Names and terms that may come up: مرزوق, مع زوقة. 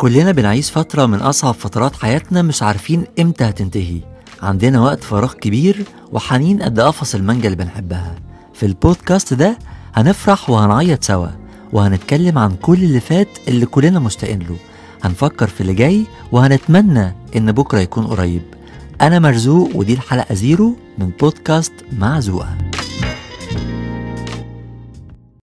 كلنا بنعيش فترة من أصعب فترات حياتنا، مش عارفين إمتى هتنتهي. عندنا وقت فراغ كبير وحنين قد قفص المانجا اللي بنحبها. في البودكاست ده هنفرح وهنعيط سوا، وهنتكلم عن كل اللي فات اللي كلنا مشتاقين له، هنفكر في اللي جاي، وهنتمنى إن بكرة يكون قريب. أنا مرزوق ودي الحلقة 0 من بودكاست مع زوقة.